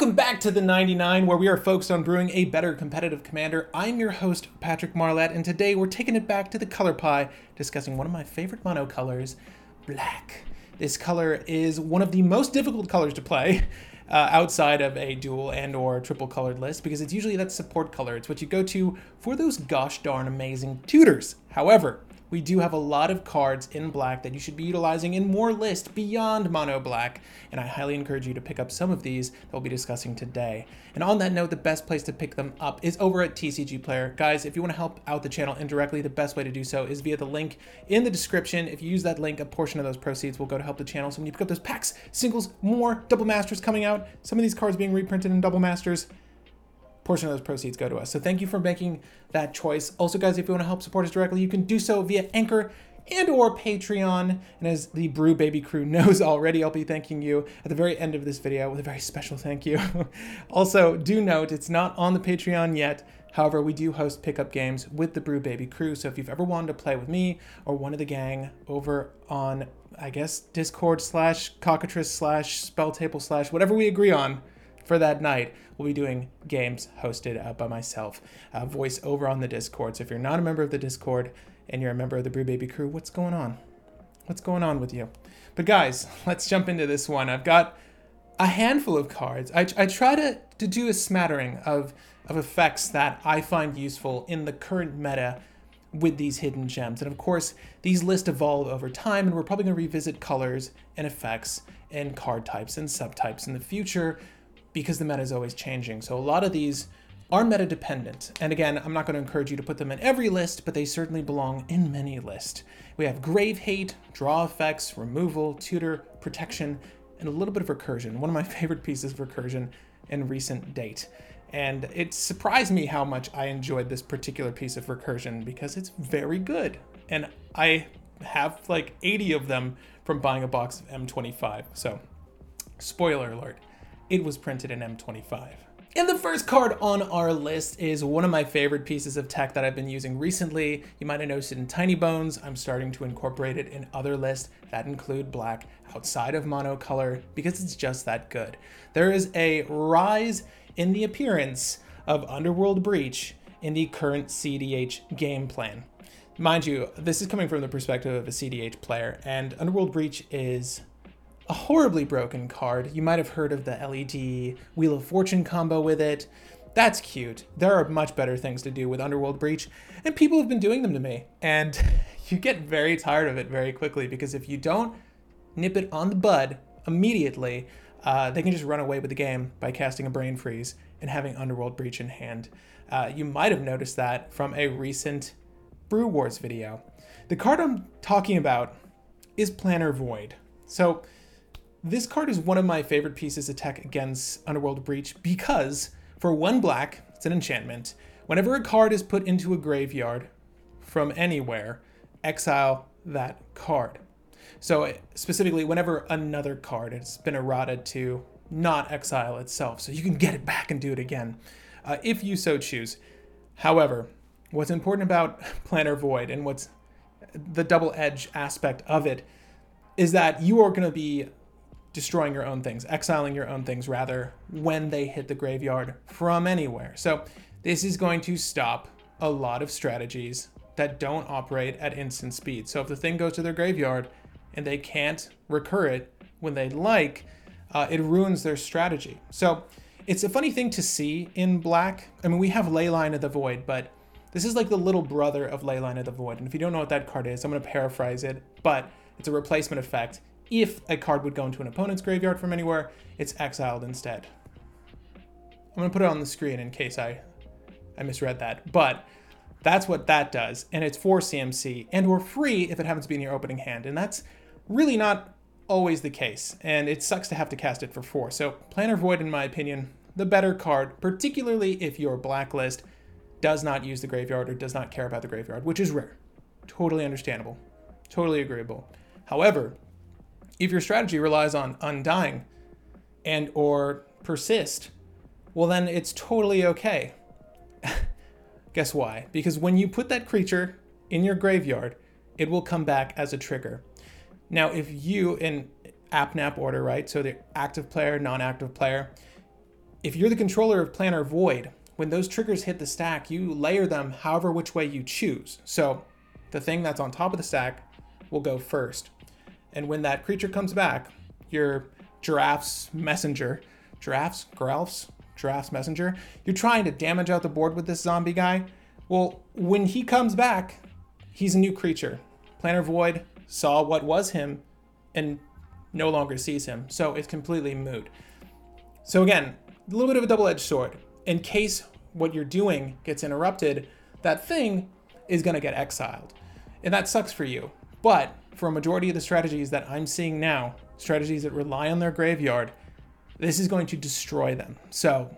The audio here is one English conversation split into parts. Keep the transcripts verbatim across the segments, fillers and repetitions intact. Welcome back to the ninety-nine, where we are focused on brewing a better competitive commander. I'm your host, Patrick Marlette, and today we're taking it back to the color pie, discussing one of my favorite mono colors, black. This color is one of the most difficult colors to play uh, outside of a dual and or triple colored list, because it's usually that support color. It's what you go to for those gosh darn amazing tutors. However, we do have a lot of cards in black that you should be utilizing in more lists beyond mono black, and I highly encourage you to pick up some of these that we'll be discussing today. And on that note, the best place to pick them up is over at T C G Player. Guys, if you want to help out the channel indirectly, the best way to do so is via the link in the description. If you use that link, a portion of those proceeds will go to help the channel. So when you pick up those packs, singles, more, Double Masters coming out, some of these cards being reprinted in Double Masters, portion of those proceeds go to us. So thank you for making that choice. Also, guys, if you want to help support us directly, you can do so via Anchor and or Patreon. And as the Brew Baby crew knows already, I'll be thanking you at the very end of this video with a very special thank you. Also, do note, it's not on the Patreon yet. However, we do host pickup games with the Brew Baby crew. So if you've ever wanted to play with me or one of the gang over on, I guess, Discord slash Cockatrice slash Spell Table slash whatever we agree on, for that night, we'll be doing games hosted uh, by myself, uh, voice over on the Discord. So if you're not a member of the Discord and you're a member of the Brew Baby crew, what's going on? What's going on with you? But guys, let's jump into this one. I've got a handful of cards. I, I try to, to do a smattering of, of effects that I find useful in the current meta with these hidden gems. And of course, these lists evolve over time, and we're probably going to revisit colors and effects and card types and subtypes in the future, because the meta is always changing. So a lot of these are meta dependent. And again, I'm not going to encourage you to put them in every list, but they certainly belong in many lists. We have Grave Hate, Draw Effects, Removal, Tutor, Protection, and a little bit of Recursion. One of my favorite pieces of Recursion in recent date. And it surprised me how much I enjoyed this particular piece of Recursion, because it's very good. And I have like eighty of them from buying a box of M twenty-five. So, spoiler alert, it was printed in M twenty-five. And the first card on our list is one of my favorite pieces of tech that I've been using recently. You might have noticed it in Tiny Bones. I'm starting to incorporate it in other lists that include black outside of monocolor, because it's just that good. There is a rise in the appearance of Underworld Breach in the current C D H game plan. Mind you, this is coming from the perspective of a C D H player, and Underworld Breach is a horribly broken card. You might have heard of the L E D Wheel of Fortune combo with it. That's cute. There are much better things to do with Underworld Breach, and people have been doing them to me. And you get very tired of it very quickly, because if you don't nip it on the bud immediately, uh, they can just run away with the game by casting a brain freeze and having Underworld Breach in hand. Uh, you might have noticed that from a recent Brew Wars video. The card I'm talking about is Planar Void. So this card is one of my favorite pieces of tech against Underworld Breach, because for one black, it's an enchantment. Whenever a card is put into a graveyard from anywhere, exile that card. So specifically, whenever another card has been errata to not exile itself, so you can get it back and do it again, uh, if you so choose. However, what's important about Planar Void, and what's the double edge aspect of it, is that you are going to be destroying your own things, exiling your own things rather, when they hit the graveyard from anywhere. So this is going to stop a lot of strategies that don't operate at instant speed. So if the thing goes to their graveyard and they can't recur it when they like, uh, it ruins their strategy. So it's a funny thing to see in black. I mean, we have Leyline of the Void, but this is like the little brother of Leyline of the Void. And if you don't know what that card is, I'm going to paraphrase it, but it's a replacement effect. If a card would go into an opponent's graveyard from anywhere, it's exiled instead. I'm going to put it on the screen in case I, I misread that. But that's what that does. And it's for C M C and or free if it happens to be in your opening hand. And that's really not always the case. And it sucks to have to cast it for four. So Planar Void, in my opinion, the better card, particularly if your blacklist does not use the graveyard or does not care about the graveyard, which is rare. Totally understandable. Totally agreeable. However, if your strategy relies on undying and or persist, well then it's totally okay. Guess why? Because when you put that creature in your graveyard, it will come back as a trigger. Now if you, in apnap order, right? So the active player, non-active player, If you're the controller of Planar Void, when those triggers hit the stack, you layer them however which way you choose. So the thing that's on top of the stack will go first. And when that creature comes back, your giraffe's messenger, giraffes, Gralf's, giraffe's messenger, you're trying to damage out the board with this zombie guy. Well, when he comes back, he's a new creature. Planar Void saw what was him and no longer sees him. So it's completely moot. So again, a little bit of a double-edged sword. In case what you're doing gets interrupted, that thing is gonna get exiled. And that sucks for you. But for a majority of the strategies that I'm seeing now, strategies that rely on their graveyard, this is going to destroy them. So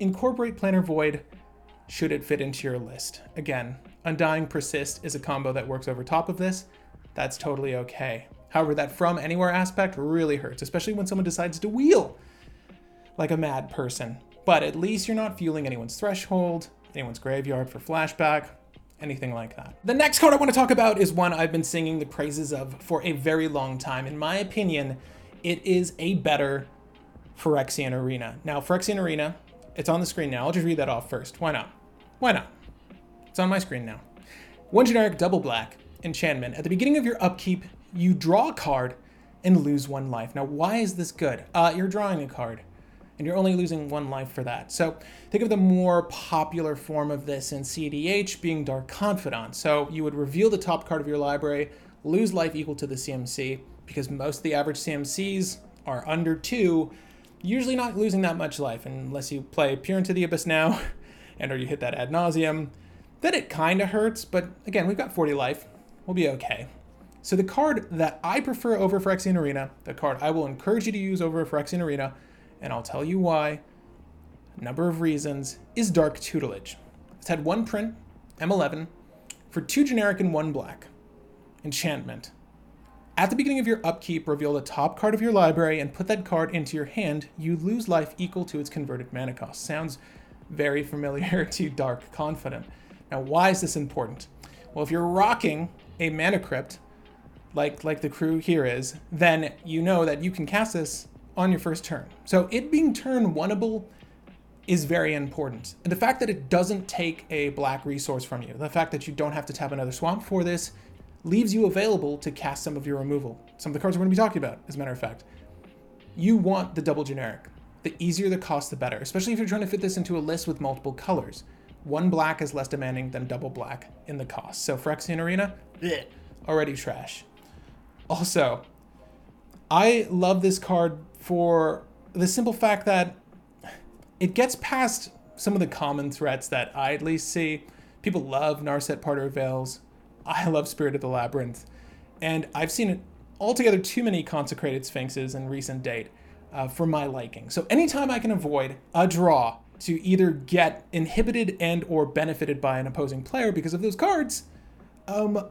incorporate Planar Void should it fit into your list. Again, Undying Persist is a combo that works over top of this. That's totally okay. However, that From Anywhere aspect really hurts, especially when someone decides to wheel like a mad person. But at least you're not fueling anyone's threshold, anyone's graveyard for flashback, anything like that. The next card I want to talk about is one I've been singing the praises of for a very long time. In my opinion, it is a better Phyrexian Arena. Now, Phyrexian Arena, it's on the screen now. I'll just read that off first. Why not? Why not? It's on my screen now. One generic double black enchantment. At the beginning of your upkeep, you draw a card and lose one life. Now, why is this good? Uh, you're drawing a card, and you're only losing one life for that. So think of the more popular form of this in C D H being Dark Confidant. So you would reveal the top card of your library, lose life equal to the C M C, because most of the average C M Cs are under two, usually not losing that much life, unless you play Peer into the Abyss now, and or you hit that Ad Nauseam. Then it kind of hurts, but again, we've got forty life. We'll be okay. So the card that I prefer over Phyrexian Arena, the card I will encourage you to use over Phyrexian Arena, and I'll tell you why, a number of reasons, is Dark Tutelage. It's had one print, M eleven, for two generic and one black. Enchantment. At the beginning of your upkeep, reveal the top card of your library and put that card into your hand. You lose life equal to its converted mana cost. Sounds very familiar to Dark Confidant. Now, why is this important? Well, if you're rocking a Mana Crypt, like, like the crew here is, then you know that you can cast this on your first turn. So it being turn oneable is very important. And the fact that it doesn't take a black resource from you, the fact that you don't have to tap another swamp for this, leaves you available to cast some of your removal. Some of the cards we're gonna be talking about, as a matter of fact. You want the double generic. The easier the cost, the better, especially if you're trying to fit this into a list with multiple colors. One black is less demanding than double black in the cost. So Phyrexian Arena, bleh, already trash. Also, I love this card for the simple fact that it gets past some of the common threats that I at least see. People love Narset Parter Veils. I love Spirit of the Labyrinth. And I've seen altogether too many Consecrated Sphinxes in recent date uh, for my liking. So anytime I can avoid a draw to either get inhibited and or benefited by an opposing player because of those cards, um,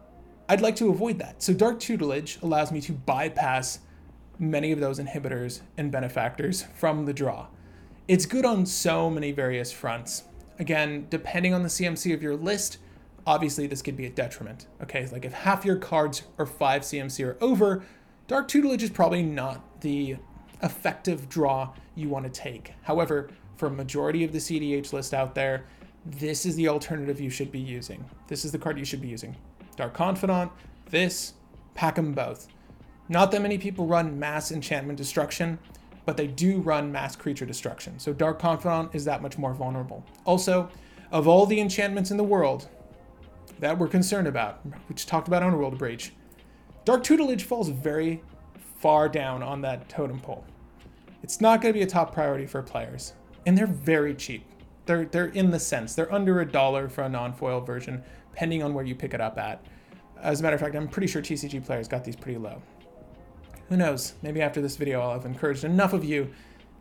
I'd like to avoid that. So Dark Tutelage allows me to bypass many of those inhibitors and benefactors from the draw. It's good on so many various fronts. Again, depending on the C M C of your list, obviously this could be a detriment. Okay, like if half your cards are five C M C or over, Dark Tutelage is probably not the effective draw you want to take. However, for a majority of the C D H list out there, this is the alternative you should be using. This is the card you should be using. Dark Confidant, this, pack them both. Not that many people run mass enchantment destruction, but they do run mass creature destruction. So Dark Confidant is that much more vulnerable. Also, of all the enchantments in the world that we're concerned about, we just talked about Underworld Breach, Dark Tutelage falls very far down on that totem pole. It's not gonna be a top priority for players. And they're very cheap. They're, they're in the cents. They're under a dollar for a non-foil version, depending on where you pick it up at. As a matter of fact, I'm pretty sure T C G players got these pretty low. Who knows? Maybe after this video, I'll have encouraged enough of you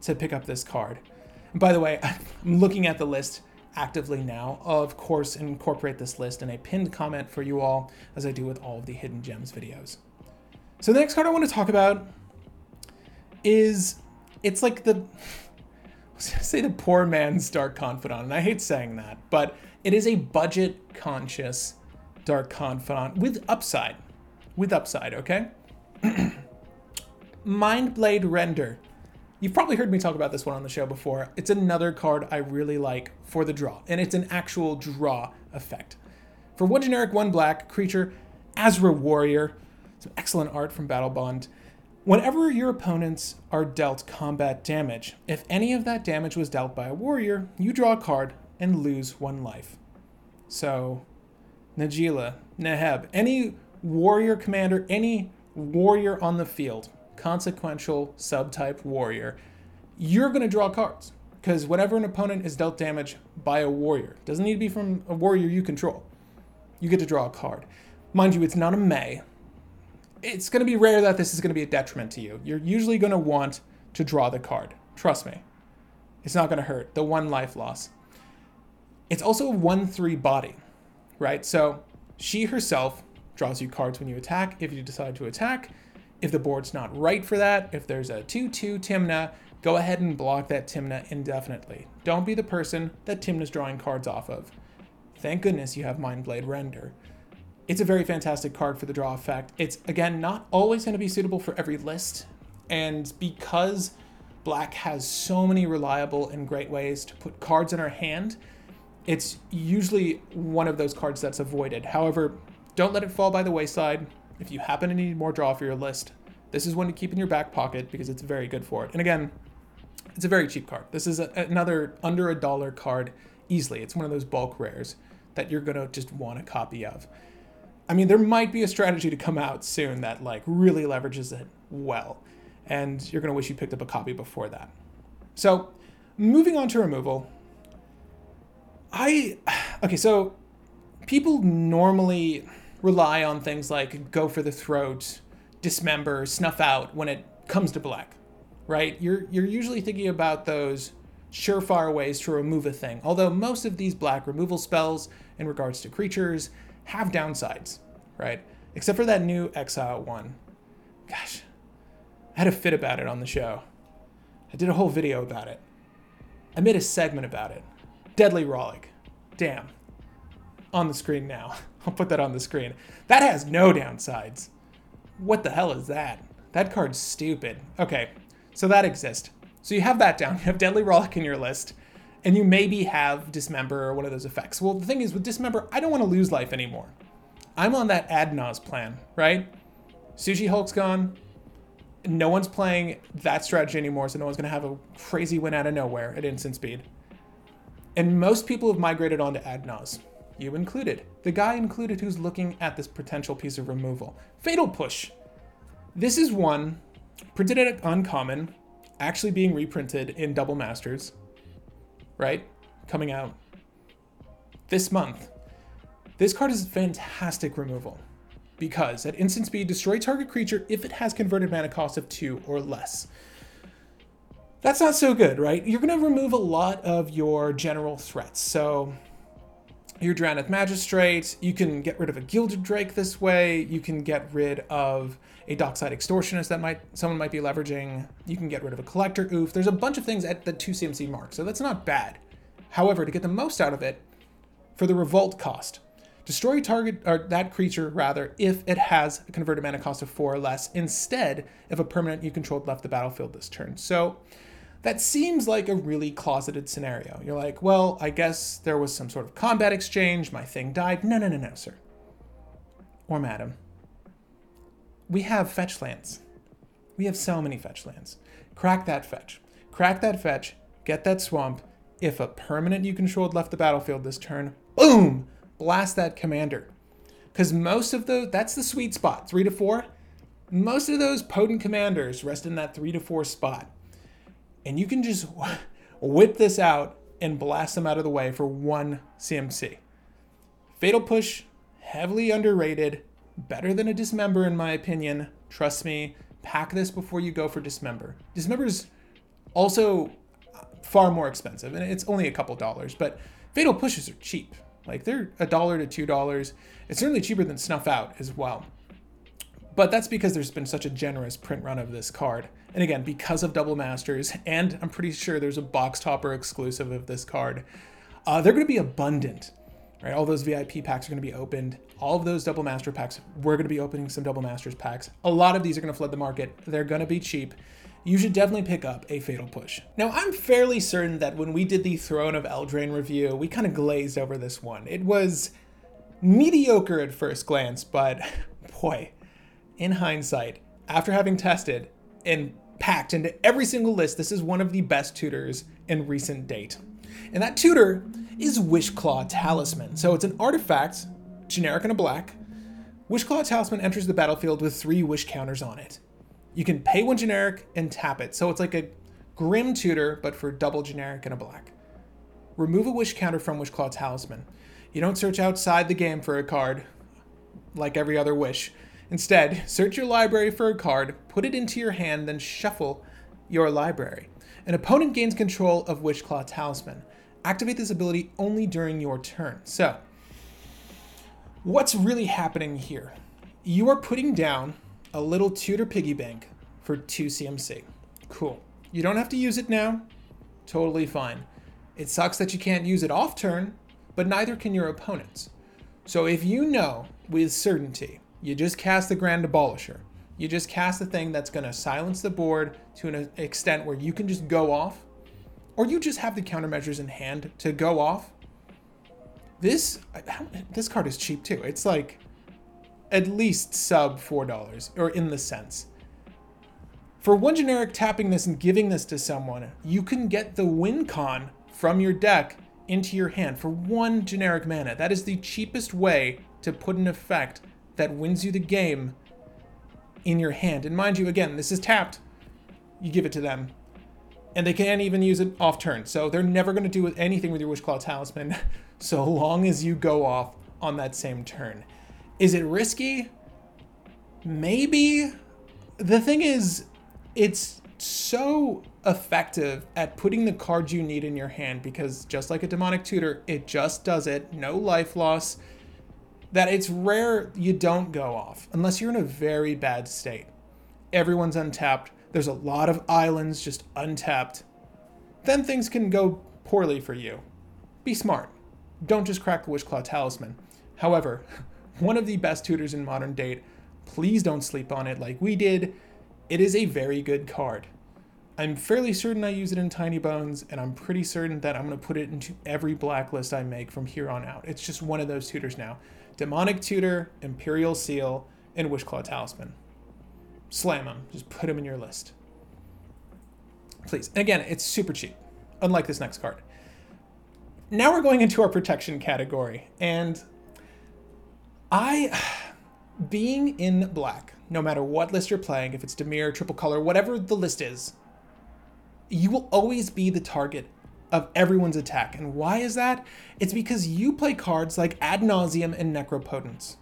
to pick up this card. And by the way, I'm looking at the list actively now. I'll, of course, incorporate this list in a pinned comment for you all, as I do with all of the Hidden Gems videos. So the next card I want to talk about is, it's like the, I was gonna say the poor man's Dark Confidant, and I hate saying that, but it is a budget-conscious Dark Confidant with upside, with upside, okay? Mindblade Render You've probably heard me talk about this one on the show before. It's another card I really like for the draw, and it's an actual draw effect. For one generic, one black creature, Azra Warrior, some excellent art from Battle Bond. Whenever your opponents are dealt combat damage, if any of that damage was dealt by a warrior, you draw a card and lose one life. So, Najila, Neheb, any warrior commander, any warrior on the field, consequential subtype warrior, you're going to draw cards. Because whenever an opponent is dealt damage by a warrior, doesn't need to be from a warrior you control, you get to draw a card. Mind you, it's not a may. It's going to be rare that this is going to be a detriment to you. You're usually going to want to draw the card. Trust me. It's not going to hurt. The one life loss. It's also a one three body, right? So she herself draws you cards when you attack, if you decide to attack. If the board's not right for that, if there's a two two Timna, go ahead and block that Timna indefinitely. Don't be the person that Timna's drawing cards off of. Thank goodness you have Mindblade Render. It's a very fantastic card for the draw effect. It's, again, not always going to be suitable for every list, and because black has so many reliable and great ways to put cards in our hand, it's usually one of those cards that's avoided. However, don't let it fall by the wayside. If you happen to need more draw for your list, this is one to keep in your back pocket because it's very good for it. And again, it's a very cheap card. This is a, another under a dollar card easily. It's one of those bulk rares that you're going to just want a copy of. I mean, there might be a strategy to come out soon that like really leverages it well, and you're going to wish you picked up a copy before that. So moving on to removal. I, okay, so people normally rely on things like Go for the Throat, Dismember, Snuff Out when it comes to black, right? You're, you're usually thinking about those surefire ways to remove a thing, although most of these black removal spells in regards to creatures have downsides, right? Except for that new Exile one. Gosh, I had a fit about it on the show. I did a whole video about it. I made a segment about it. Deadly Rollick. Damn. On the screen now. I'll put that on the screen. That has no downsides. What the hell is that? That card's stupid. Okay, so that exists. So you have that down. You have Deadly Rollick in your list. And you maybe have Dismember or one of those effects. Well, the thing is, with Dismember, I don't want to lose life anymore. I'm on that Ad Nauseam plan, right? Sushi Hulk's gone. No one's playing that strategy anymore, so no one's going to have a crazy win out of nowhere at instant speed. And most people have migrated onto Ad Nauseam. You included. The guy included who's looking at this potential piece of removal. Fatal Push. This is one, printed at Uncommon, actually being reprinted in Double Masters. Right? Coming out this month. This card is fantastic removal because at instant speed, destroy target creature if it has converted mana cost of two or less. That's not so good, right? You're going to remove a lot of your general threats. So your Drowned Magistrate, you can get rid of a Gilded Drake this way. You can get rid of a Dockside Extortionist that might someone might be leveraging. You can get rid of a Collector Oof. There's a bunch of things at the two C M C mark, so that's not bad. However, to get the most out of it, for the revolt cost, destroy target or that creature rather if it has a converted mana cost of four or less instead if a permanent you controlled left the battlefield this turn. So that seems like a really closeted scenario. You're like, well, I guess there was some sort of combat exchange. My thing died. No, no, no, no, sir. Or madam. We have fetch lands. We have so many fetch lands. Crack that fetch. Crack that fetch. Get that swamp. If a permanent you controlled left the battlefield this turn, boom! Blast that commander. Because most of those, that's the sweet spot, three to four. Most of those potent commanders rest in that three to four spot. And you can just whip this out and blast them out of the way for one C M C. Fatal Push, heavily underrated. Better than a Dismember, in my opinion. Trust me, pack this before you go for Dismember. Dismember's also far more expensive, and it's only a couple dollars, but Fatal Pushes are cheap. Like, they're a dollar to two dollars. It's certainly cheaper than Snuff Out as well. But that's because there's been such a generous print run of this card. And again, because of Double Masters, and I'm pretty sure there's a box topper exclusive of this card, uh, they're going to be abundant. Right? All those V I P packs are going to be opened. All of those Double Master packs, we're going to be opening some Double Masters packs. A lot of these are going to flood the market. They're going to be cheap. you should definitely pick up a Fatal Push. Now, I'm fairly certain that when we did the Throne of Eldraine review, we kind of glazed over this one. It was mediocre at first glance, but boy, in hindsight, after having tested and packed into every single list, this is one of the best tutors in recent date. And that tutor is Wishclaw Talisman. So it's an artifact, generic and a black. Wishclaw Talisman enters the battlefield with three wish counters on it. You can pay one generic and tap it. So it's like a Grim Tutor, but for double generic and a black. Remove a wish counter from Wishclaw Talisman. You don't search outside the game for a card like every other wish. Instead, search your library for a card, put it into your hand, then shuffle your library. An opponent gains control of Wishclaw Talisman. Activate this ability only during your turn. So, what's really happening here? You are putting down a little tutor piggy bank for two C M C. Cool. You don't have to use it now. Totally fine. It sucks that you can't use it off turn, but neither can your opponents. So if you know with certainty, you just cast the Grand Abolisher. You just cast the thing that's going to silence the board to an extent where you can just go off, or you just have the countermeasures in hand to go off. This this card is cheap too. It's like at least sub four dollars, or in the cents. For one generic, tapping this and giving this to someone, you can get the win con from your deck into your hand for one generic mana. That is the cheapest way to put an effect that wins you the game in your hand. And mind you, again, this is tapped. You give it to them, and they can't even use it off turn. So they're never going to do anything with your Wishclaw Talisman so long as you go off on that same turn. Is it risky? Maybe. The thing is, it's so effective at putting the cards you need in your hand, because just like a Demonic Tutor, it just does it, no life loss, that it's rare you don't go off, unless you're in a very bad state. Everyone's untapped. There's a lot of islands just untapped. Then things can go poorly for you. Be smart. Don't just crack the Wishclaw Talisman. However, one of the best tutors in modern date. Please don't sleep on it like we did. It is a very good card. I'm fairly certain I use it in Tiny Bones, and I'm pretty certain that I'm going to put it into every blacklist I make from here on out. It's just one of those tutors now. Demonic Tutor, Imperial Seal, and Wishclaw Talisman. Slam them. Just put them in your list. Please. And again, it's super cheap, unlike this next card. Now we're going into our protection category. And I, being in black, no matter what list you're playing, if it's Dimir, Triple Color, whatever the list is, you will always be the target of everyone's attack. And why is that? It's because you play cards like Ad Nauseam and Necropotence.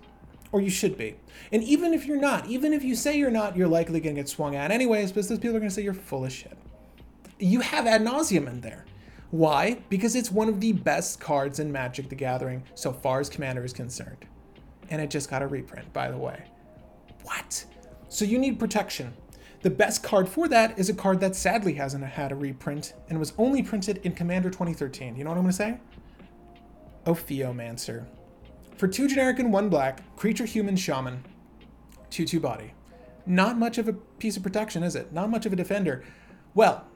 Or you should be. And even if you're not, even if you say you're not, you're likely going to get swung at anyways, because those people are going to say you're full of shit. You have Ad Nauseam in there. Why? Because it's one of the best cards in Magic the Gathering so far as Commander is concerned. And it just got a reprint, by the way. What? So you need protection. The best card for that is a card that sadly hasn't had a reprint and was only printed in Commander twenty thirteen. You know what I'm going to say? Ophiomancer. For two generic and one black, creature human shaman, two two body. Not much of a piece of protection, is it? Not much of a defender. Well,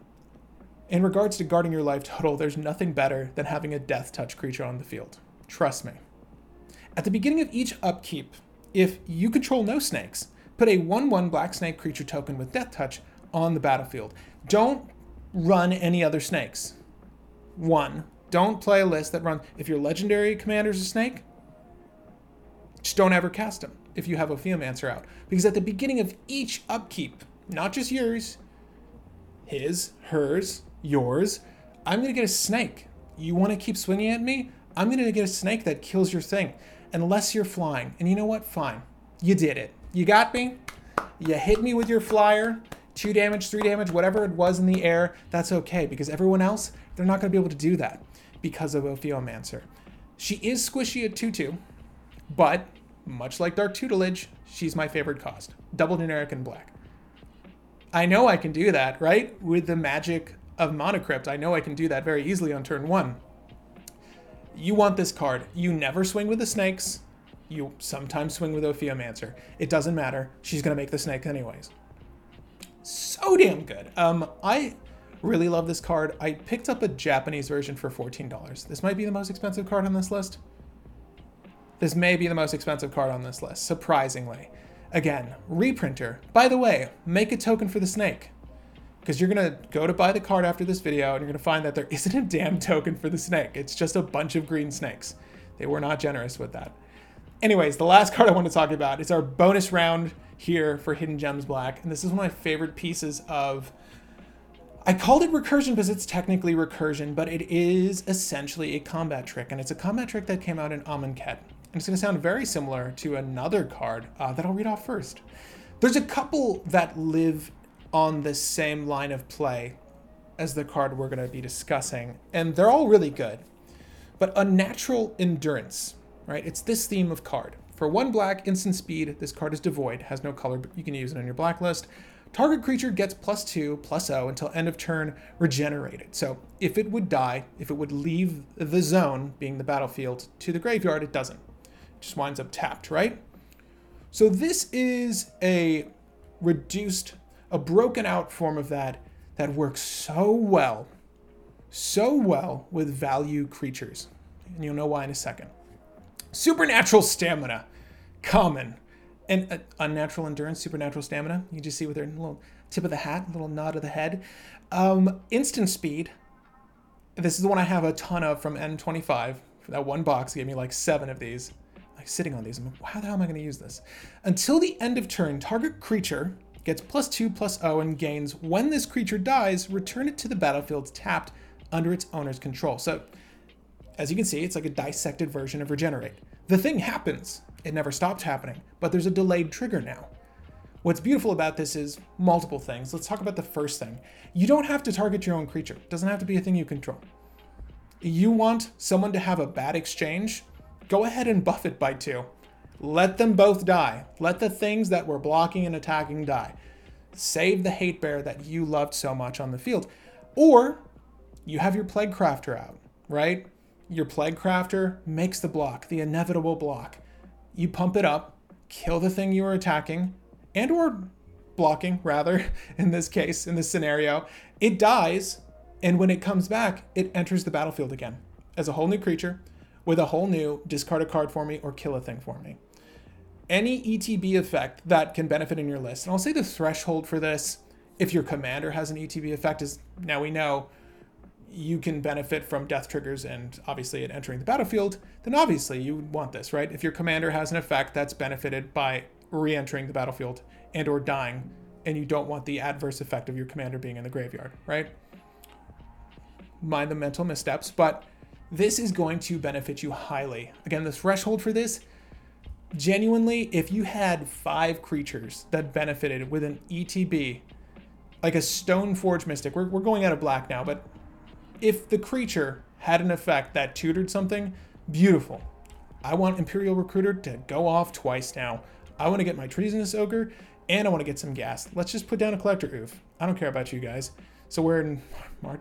in regards to guarding your life total, there's nothing better than having a death touch creature on the field. Trust me. At the beginning of each upkeep, if you control no snakes, put a one one black snake creature token with death touch on the battlefield. Don't run any other snakes. One, don't play a list that runs. If your legendary commander's a snake, just don't ever cast them if you have Ophiomancer out. Because at the beginning of each upkeep, not just yours, his, hers, yours, I'm going to get a snake. You want to keep swinging at me? I'm going to get a snake that kills your thing. Unless you're flying. And you know what? Fine. You did it. You got me. You hit me with your flyer. Two damage, three damage, whatever it was in the air. That's okay. Because everyone else, they're not going to be able to do that because of Ophiomancer. She is squishy at two two. But, much like Dark Tutelage, she's my favorite cost. Double generic and black. I know I can do that, right? With the magic of Mana Crypt, I know I can do that very easily on turn one. You want this card. You never swing with the snakes. You sometimes swing with Ophiomancer. It doesn't matter. She's going to make the snake anyways. so damn good. Um, I really love this card. I picked up a Japanese version for fourteen dollars. This might be the most expensive card on this list. This may be the most expensive card on this list, surprisingly. Again, reprinter. By the way, make a token for the snake, because you're gonna go to buy the card after this video and you're gonna find that there isn't a damn token for the snake. It's just a bunch of green snakes. They were not generous with that. Anyways, the last card I want to talk about is our bonus round here for Hidden Gems Black. And this is one of my favorite pieces of, I called it recursion because it's technically recursion, but it is essentially a combat trick. And it's a combat trick that came out in Amonkhet. And it's going to sound very similar to another card uh, that I'll read off first. There's a couple that live on the same line of play as the card we're going to be discussing, and they're all really good. But Unnatural Endurance, right? It's this theme of card. For one black, instant speed, this card is devoid, has no color, but you can use it on your blacklist. Target creature gets plus two, plus zero until end of turn, regenerated. So if it would die, if it would leave the zone, being the battlefield, to the graveyard, it doesn't. Just winds up tapped, right? So this is a reduced, a broken out form of that that works so well, so well with value creatures. And you'll know why in a second. Supernatural Stamina, common. And uh, Unnatural Endurance, Supernatural Stamina. You just see with their little tip of the hat, little nod of the head. Um, instant Speed. This is the one I have a ton of from M twenty-five. For that one box, gave me like seven of these. Sitting on these, I'm like, how the hell am I going to use this? Until the end of turn, target creature gets plus two, plus zero, and gains. When this creature dies, return it to the battlefield tapped under its owner's control. So, as you can see, it's like a dissected version of Regenerate. The thing happens. It never stopped happening, but there's a delayed trigger now. What's beautiful about this is multiple things. Let's talk about the first thing. You don't have to target your own creature. It doesn't have to be a thing you control. You want someone to have a bad exchange? Go ahead and buff it by two. Let them both die. Let the things that were blocking and attacking die. Save the hate bear that you loved so much on the field. Or you have your Plague Crafter out, right? Your Plague Crafter makes the block, the inevitable block. You pump it up, kill the thing you were attacking, and or blocking, rather, in this case, in this scenario. It dies, and when it comes back, it enters the battlefield again as a whole new creature, with a whole new discard a card for me or kill a thing for me. Any E T B effect that can benefit in your list, and I'll say the threshold for this, if your commander has an E T B effect, is now we know you can benefit from death triggers and obviously it entering the battlefield, then obviously you want this, right? If your commander has an effect that's benefited by re-entering the battlefield and or dying, and you don't want the adverse effect of your commander being in the graveyard, right? Mind the mental missteps, but this is going to benefit you highly. Again, the threshold for this, genuinely, if you had five creatures that benefited with an E T B, like a Stoneforge Mystic, we're, we're going out of black now, but if the creature had an effect that tutored something, beautiful. I want Imperial Recruiter to go off twice now. I want to get my Treasonous Ogre, and I want to get some gas. Let's just put down a Collector Oof. I don't care about you guys. So we're in,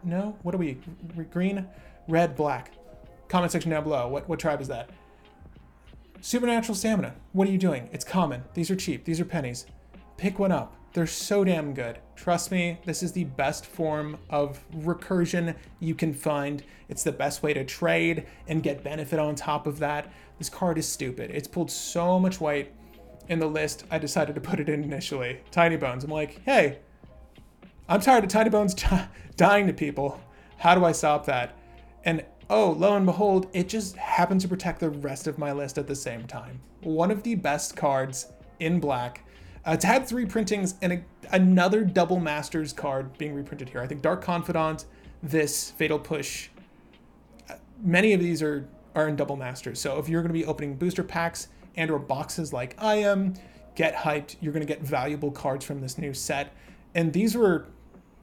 no, what are we, green? Red, black. Comment section down below. What what tribe is that? Supernatural Stamina. What are you doing? It's common. These are cheap. These are pennies. Pick one up. They're so damn good. Trust me, this is the best form of recursion you can find. It's the best way to trade and get benefit on top of that. This card is stupid. It's pulled so much white in the list, I decided to put it in initially. Tiny Bones. I'm like, hey, I'm tired of Tiny Bones dying to people. How do I stop that? And oh, lo and behold, it just happened to protect the rest of my list at the same time. One of the best cards in black. Uh, it's had three printings and a, another Double Masters card being reprinted here. I think Dark Confidant, this, Fatal Push. Uh, many of these are, are in Double Masters. So if you're going to be opening booster packs and or boxes like I am, get hyped. You're going to get valuable cards from this new set. And these were,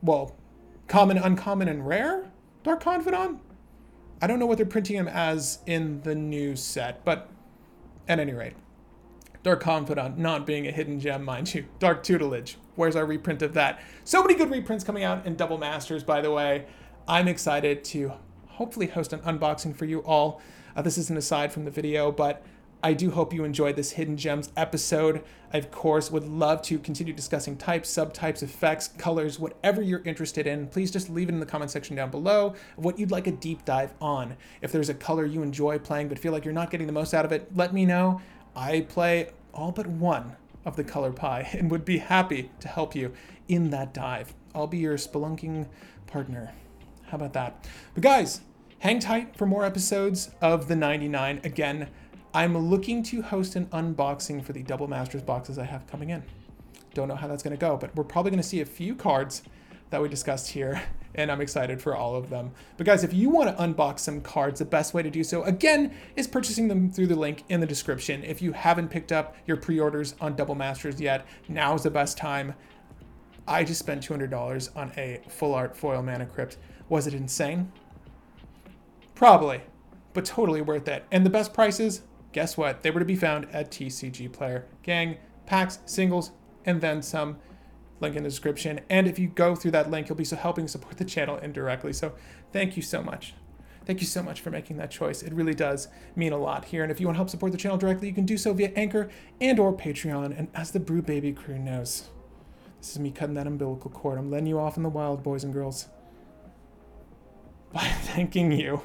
well, common, uncommon, and rare? Dark Confidant? I don't know what they're printing him as in the new set, but at any rate, Dark Confidant not being a hidden gem, mind you. Dark Tutelage, where's our reprint of that? So many good reprints coming out in Double Masters, by the way. I'm excited to hopefully host an unboxing for you all. Uh, this is an aside from the video, but I do hope you enjoyed this Hidden Gems episode. I, of course, would love to continue discussing types, subtypes, effects, colors, whatever you're interested in. Please just leave it in the comment section down below of what you'd like a deep dive on. If there's a color you enjoy playing but feel like you're not getting the most out of it, let me know. I play all but one of the color pie and would be happy to help you in that dive. I'll be your spelunking partner. How about that? But guys, hang tight for more episodes of The ninety-nine. Again, I'm looking to host an unboxing for the Double Masters boxes I have coming in. Don't know how that's going to go, but we're probably going to see a few cards that we discussed here, and I'm excited for all of them. But guys, if you want to unbox some cards, the best way to do so, again, is purchasing them through the link in the description. If you haven't picked up your pre-orders on Double Masters yet, now is the best time. I just spent two hundred dollars on a full art foil Mana Crypt. Was it insane? Probably, but totally worth it. And the best prices, guess what? They were to be found at TCGplayer. Gang, packs, singles, and then some. Link in the description. And if you go through that link, you'll be so helping support the channel indirectly. So thank you so much. Thank you so much for making that choice. It really does mean a lot here. And if you want to help support the channel directly, you can do so via Anchor and or Patreon. And as the Brew Baby crew knows, this is me cutting that umbilical cord. I'm letting you off in the wild, boys and girls, by thanking you.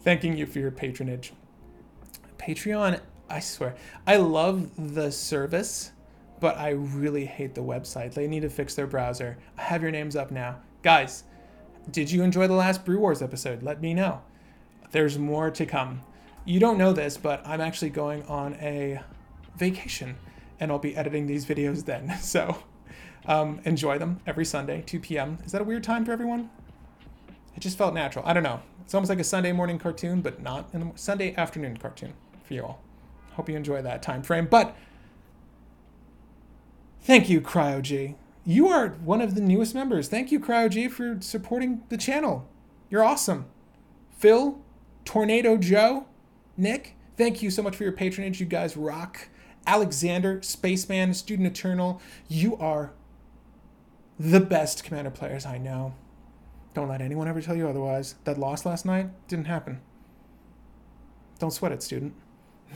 Thanking you for your patronage. Patreon, I swear, I love the service, but I really hate the website. They need to fix their browser. I have your names up now. Guys, did you enjoy the last Brew Wars episode? Let me know. There's more to come. You don't know this, but I'm actually going on a vacation, and I'll be editing these videos then. So um, enjoy them every Sunday, two p m Is that a weird time for everyone? It just felt natural. I don't know. It's almost like a Sunday morning cartoon, but not a Sunday afternoon cartoon for you all. Hope you enjoy that time frame. But thank you, CryoG. You are one of the newest members. Thank you, CryoG, for supporting the channel. You're awesome. Phil, Tornado Joe, Nick, thank you so much for your patronage. You guys rock. Alexander, Spaceman, Student Eternal, you are the best Commander players I know. Don't let anyone ever tell you otherwise. That loss last night didn't happen. Don't sweat it, student.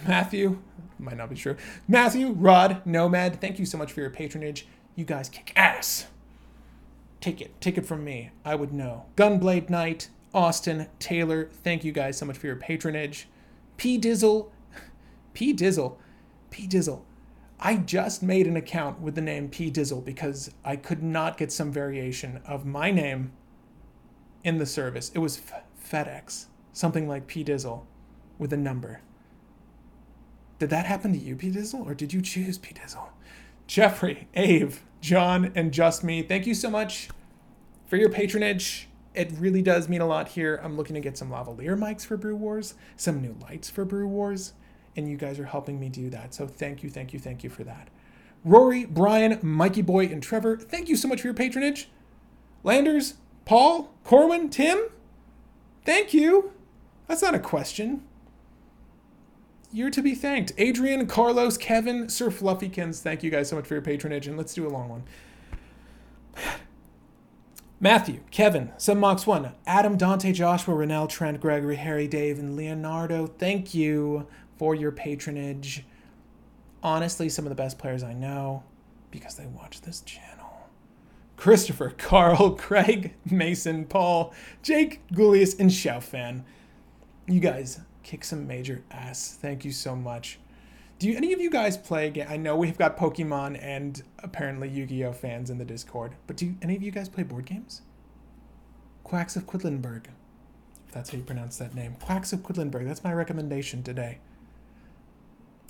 Matthew, might not be true. Matthew, Rod, Nomad, thank you so much for your patronage. You guys kick ass. Take it. Take it from me. I would know. Gunblade Knight, Austin, Taylor, thank you guys so much for your patronage. P Dizzle, P Dizzle, P Dizzle. I just made an account with the name P Dizzle because I could not get some variation of my name in the service. It was F FedEx, something like P Dizzle with a number. Did that happen to you, P Dizzle, or did you choose P Dizzle? Jeffrey, Ave, John, and Just Me, thank you so much for your patronage. It really does mean a lot here. I'm looking to get some lavalier mics for Brew Wars, some new lights for Brew Wars, and you guys are helping me do that. So thank you, thank you, thank you for that. Rory, Brian, Mikey Boy, and Trevor, thank you so much for your patronage. Landers, Paul, Corwin, Tim, thank you. That's not a question. You're to be thanked. Adrian, Carlos, Kevin, Sir Fluffykins, thank you guys so much for your patronage, and let's do a long one. Matthew, Kevin, Submox one, Adam, Dante, Joshua, Renell, Trent, Gregory, Harry, Dave, and Leonardo, thank you for your patronage. Honestly, some of the best players I know because they watch this channel. Christopher, Carl, Craig, Mason, Paul, Jake, Gulius, and Xiaofan. You guys kick some major ass. Thank you so much. Do you, any of you guys play again? I know we've got Pokemon and apparently Yu-Gi-Oh fans in the Discord, but do any of you guys play board games? Quacks of Quidlinburg, if that's how you pronounce that name. Quacks of Quidlinburg, that's my recommendation today.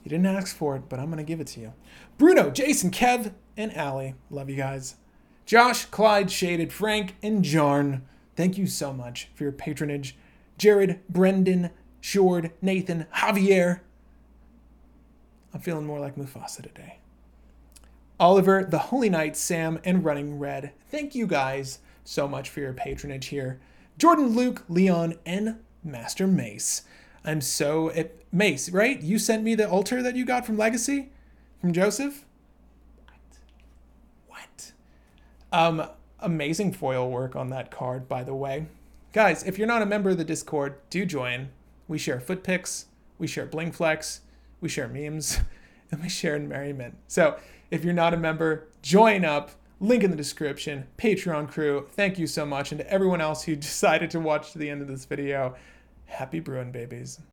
You didn't ask for it, but I'm going to give it to you. Bruno, Jason, Kev, and Allie. Love you guys. Josh, Clyde, Shaded, Frank, and Jarn, thank you so much for your patronage. Jared, Brendan, Shord, Nathan, Javier. I'm feeling more like Mufasa today. Oliver, the Holy Knight, Sam, and Running Red, thank you guys so much for your patronage here. Jordan, Luke, Leon, and Master Mace. I'm so... It, Mace, right? You sent me the altar that you got from Legacy? From Joseph? Um, amazing foil work on that card, by the way. Guys, if you're not a member of the Discord, do join. We share foot pics, we share bling flex, we share memes, and we share merriment. So if you're not a member, join up. Link in the description. Patreon crew, thank you so much. And to everyone else who decided to watch to the end of this video, happy brewing, babies.